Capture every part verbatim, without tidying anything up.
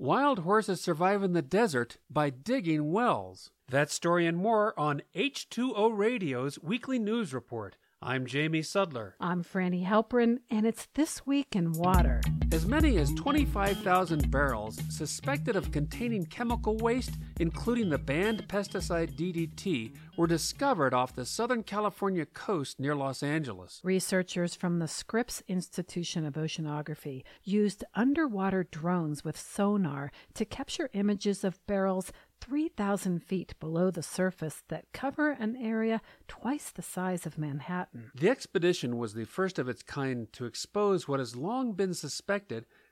Wild horses survive in the desert by digging wells. That story and more on H two O Radio's Weekly News Report. I'm Jamie Sudler. I'm Franny Halperin, and it's This Week in Water. As many as twenty-five thousand barrels suspected of containing chemical waste, including the banned pesticide D D T, were discovered off the Southern California coast near Los Angeles. Researchers from the Scripps Institution of Oceanography used underwater drones with sonar to capture images of barrels three thousand feet below the surface that cover an area twice the size of Manhattan. The expedition was the first of its kind to expose what has long been suspected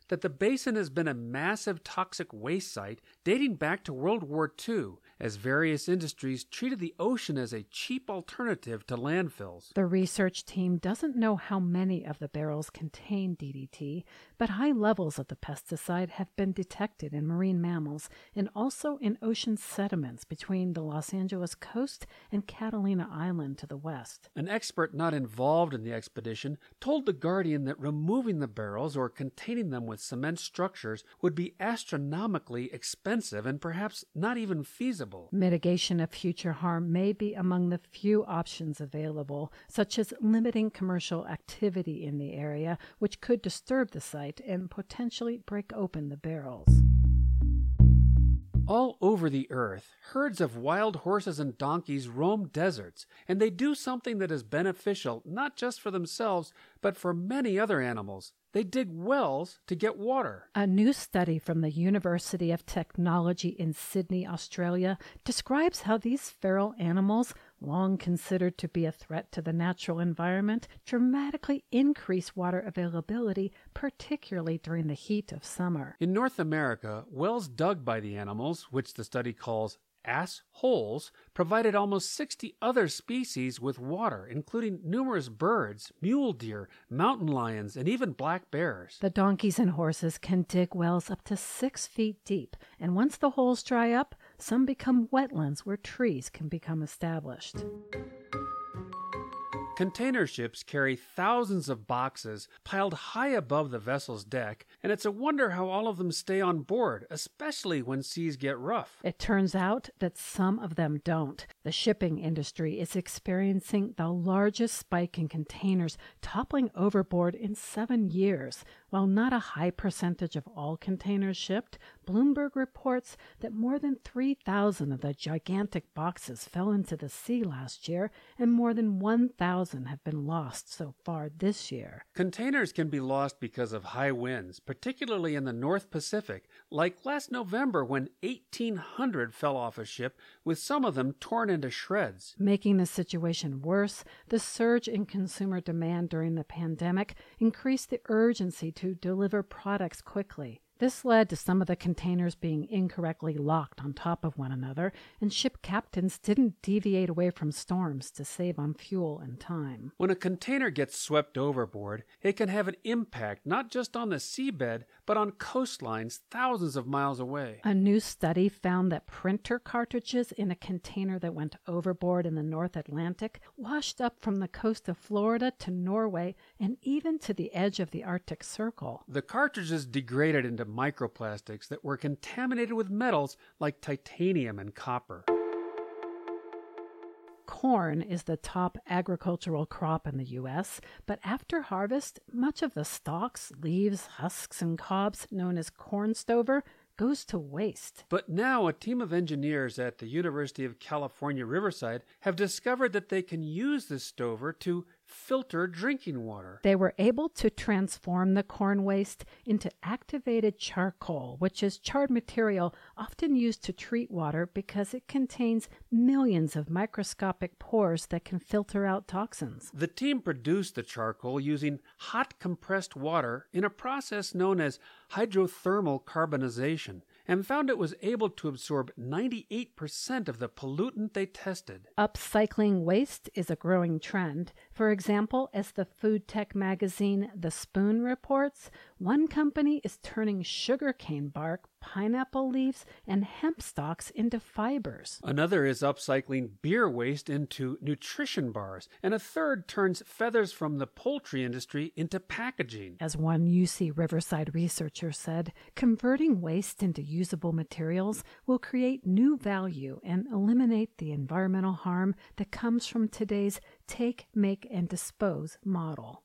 that the basin has been a massive toxic waste site dating back to World War Two, as various industries treated the ocean as a cheap alternative to landfills. The research team doesn't know how many of the barrels contain D D T, but high levels of the pesticide have been detected in marine mammals and also in ocean sediments between the Los Angeles coast and Catalina Island to the west. An expert not involved in the expedition told The Guardian that removing the barrels or containing them with cement structures would be astronomically expensive and perhaps not even feasible. Mitigation of future harm may be among the few options available, such as limiting commercial activity in the area, which could disturb the site and potentially break open the barrels. All over the earth, herds of wild horses and donkeys roam deserts, and they do something that is beneficial not just for themselves, but for many other animals. They dig wells to get water. A new study from the University of Technology in Sydney, Australia, describes how these feral animals, long considered to be a threat to the natural environment, dramatically increase water availability, particularly during the heat of summer. In North America, wells dug by the animals, which the study calls ass holes, provided almost sixty other species with water, including numerous birds, mule deer, mountain lions, and even black bears. The donkeys and horses can dig wells up to six feet deep, and once the holes dry up, some become wetlands where trees can become established. Container ships carry thousands of boxes piled high above the vessel's deck, and it's a wonder how all of them stay on board, especially when seas get rough. It turns out that some of them don't. The shipping industry is experiencing the largest spike in containers toppling overboard in seven years. While not a high percentage of all containers shipped, Bloomberg reports that more than three thousand of the gigantic boxes fell into the sea last year, and more than one thousand have been lost so far this year. Containers can be lost because of high winds, particularly in the North Pacific, like last November when eighteen hundred fell off a ship, with some of them torn into shreds. Making the situation worse, the surge in consumer demand during the pandemic increased the urgency to deliver products quickly. This led to some of the containers being incorrectly locked on top of one another, and ship captains didn't deviate away from storms to save on fuel and time. When a container gets swept overboard, it can have an impact not just on the seabed, but on coastlines thousands of miles away. A new study found that printer cartridges in a container that went overboard in the North Atlantic washed up from the coast of Florida to Norway and even to the edge of the Arctic Circle. The cartridges degraded into microplastics that were contaminated with metals like titanium and copper. Corn is the top agricultural crop in the U S, but after harvest, much of the stalks, leaves, husks, and cobs, known as corn stover, goes to waste. But now a team of engineers at the University of California, Riverside, have discovered that they can use this stover to filter drinking water. They were able to transform the corn waste into activated charcoal, which is charred material often used to treat water because it contains millions of microscopic pores that can filter out toxins. The team produced the charcoal using hot compressed water in a process known as hydrothermal carbonization, and found it was able to absorb ninety-eight percent of the pollutant they tested. Upcycling waste is a growing trend. For example, as the food tech magazine The Spoon reports, one company is turning sugarcane bark pineapple leaves and hemp stalks into fibers. Another is upcycling beer waste into nutrition bars. And a third turns feathers from the poultry industry into packaging. As one U C Riverside researcher said, converting waste into usable materials will create new value and eliminate the environmental harm that comes from today's take, make, and dispose model.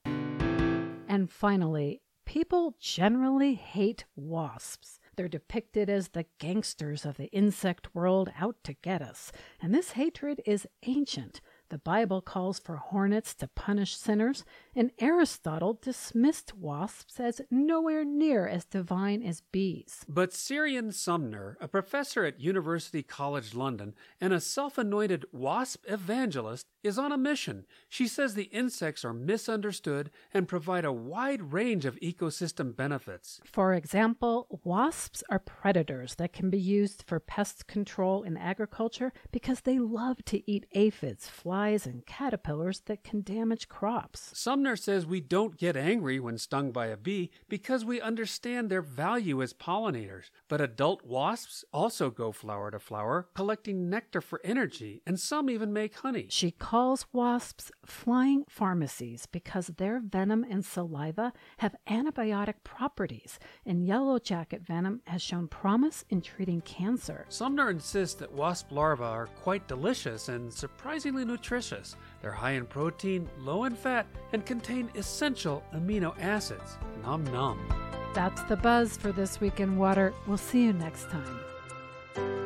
And finally, people generally hate wasps. They're depicted as the gangsters of the insect world out to get us. And this hatred is ancient. The Bible calls for hornets to punish sinners, and Aristotle dismissed wasps as nowhere near as divine as bees. But Syrian Sumner, a professor at University College London and a self-anointed wasp evangelist, is on a mission. She says the insects are misunderstood and provide a wide range of ecosystem benefits. For example, wasps are predators that can be used for pest control in agriculture because they love to eat aphids, flies, and caterpillars that can damage crops. Sumner says we don't get angry when stung by a bee because we understand their value as pollinators. But adult wasps also go flower to flower, collecting nectar for energy, and some even make honey. She calls wasps flying pharmacies because their venom and saliva have antibiotic properties, and yellow jacket venom has shown promise in treating cancer. Sumner insists that wasp larvae are quite delicious and surprisingly nutritious. Nutritious. They're high in protein, low in fat, and contain essential amino acids. Nom nom. That's the buzz for This Week in Water. We'll see you next time.